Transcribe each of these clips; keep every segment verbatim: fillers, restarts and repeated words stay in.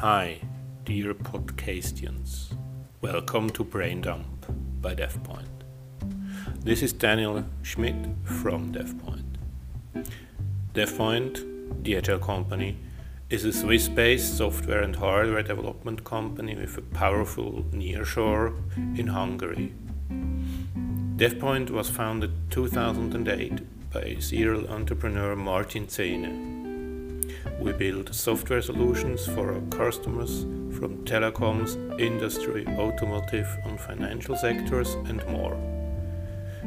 Hi, dear podcastians. Welcome to Brain Dump by DevPoint. This is Daniel Schmidt from DevPoint. DevPoint, the Agile company, is a Swiss-based software and hardware development company with a powerful nearshore in Hungary. DevPoint was founded in two thousand eight by serial entrepreneur Martin Zeiner. We build software solutions for our customers from telecoms, industry, automotive and financial sectors and more.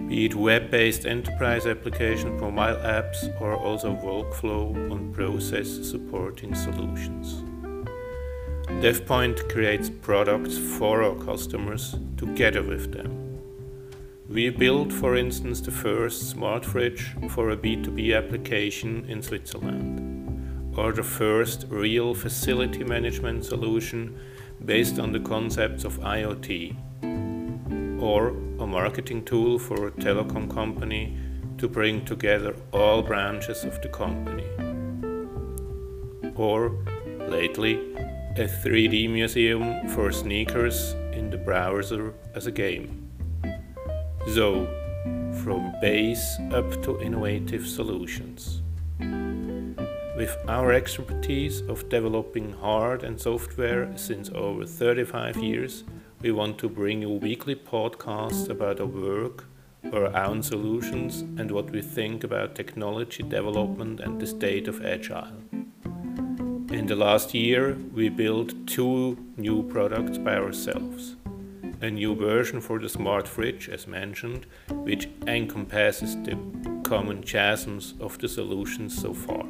Be it web-based enterprise application, mobile apps or also workflow and process supporting solutions. DevPoint creates products for our customers together with them. We built, for instance, the first smart fridge for a B two B application in Switzerland, or the first real facility management solution based on the concepts of IoT, or a marketing tool for a telecom company to bring together all branches of the company, or lately a three D museum for sneakers in the browser as a game. So, from base up to innovative solutions. With our expertise of developing hard and software since over thirty-five years, we want to bring you weekly podcasts about our work, our own solutions, and what we think about technology development and the state of Agile. In the last year, we built two new products by ourselves. A new version for the smart fridge, as mentioned, which encompasses the common chasms of the solutions so far.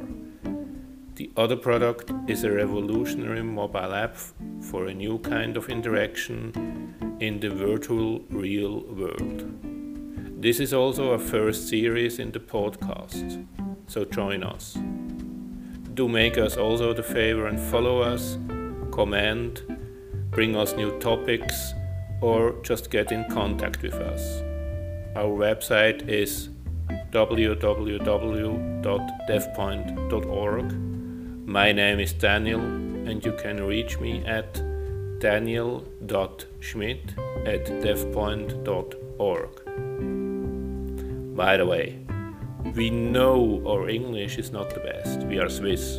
The other product is a revolutionary mobile app for a new kind of interaction in the virtual real world. This is also our first series in the podcast, so join us. Do make us also the favor and follow us, comment, bring us new topics, or just get in contact with us. Our website is w w w dot devpoint dot org. My name is Daniel, and you can reach me at daniel dot schmidt at devpoint dot org. By the way, we know our English is not the best. We are Swiss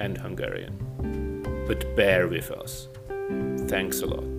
and Hungarian. But bear with us. Thanks a lot.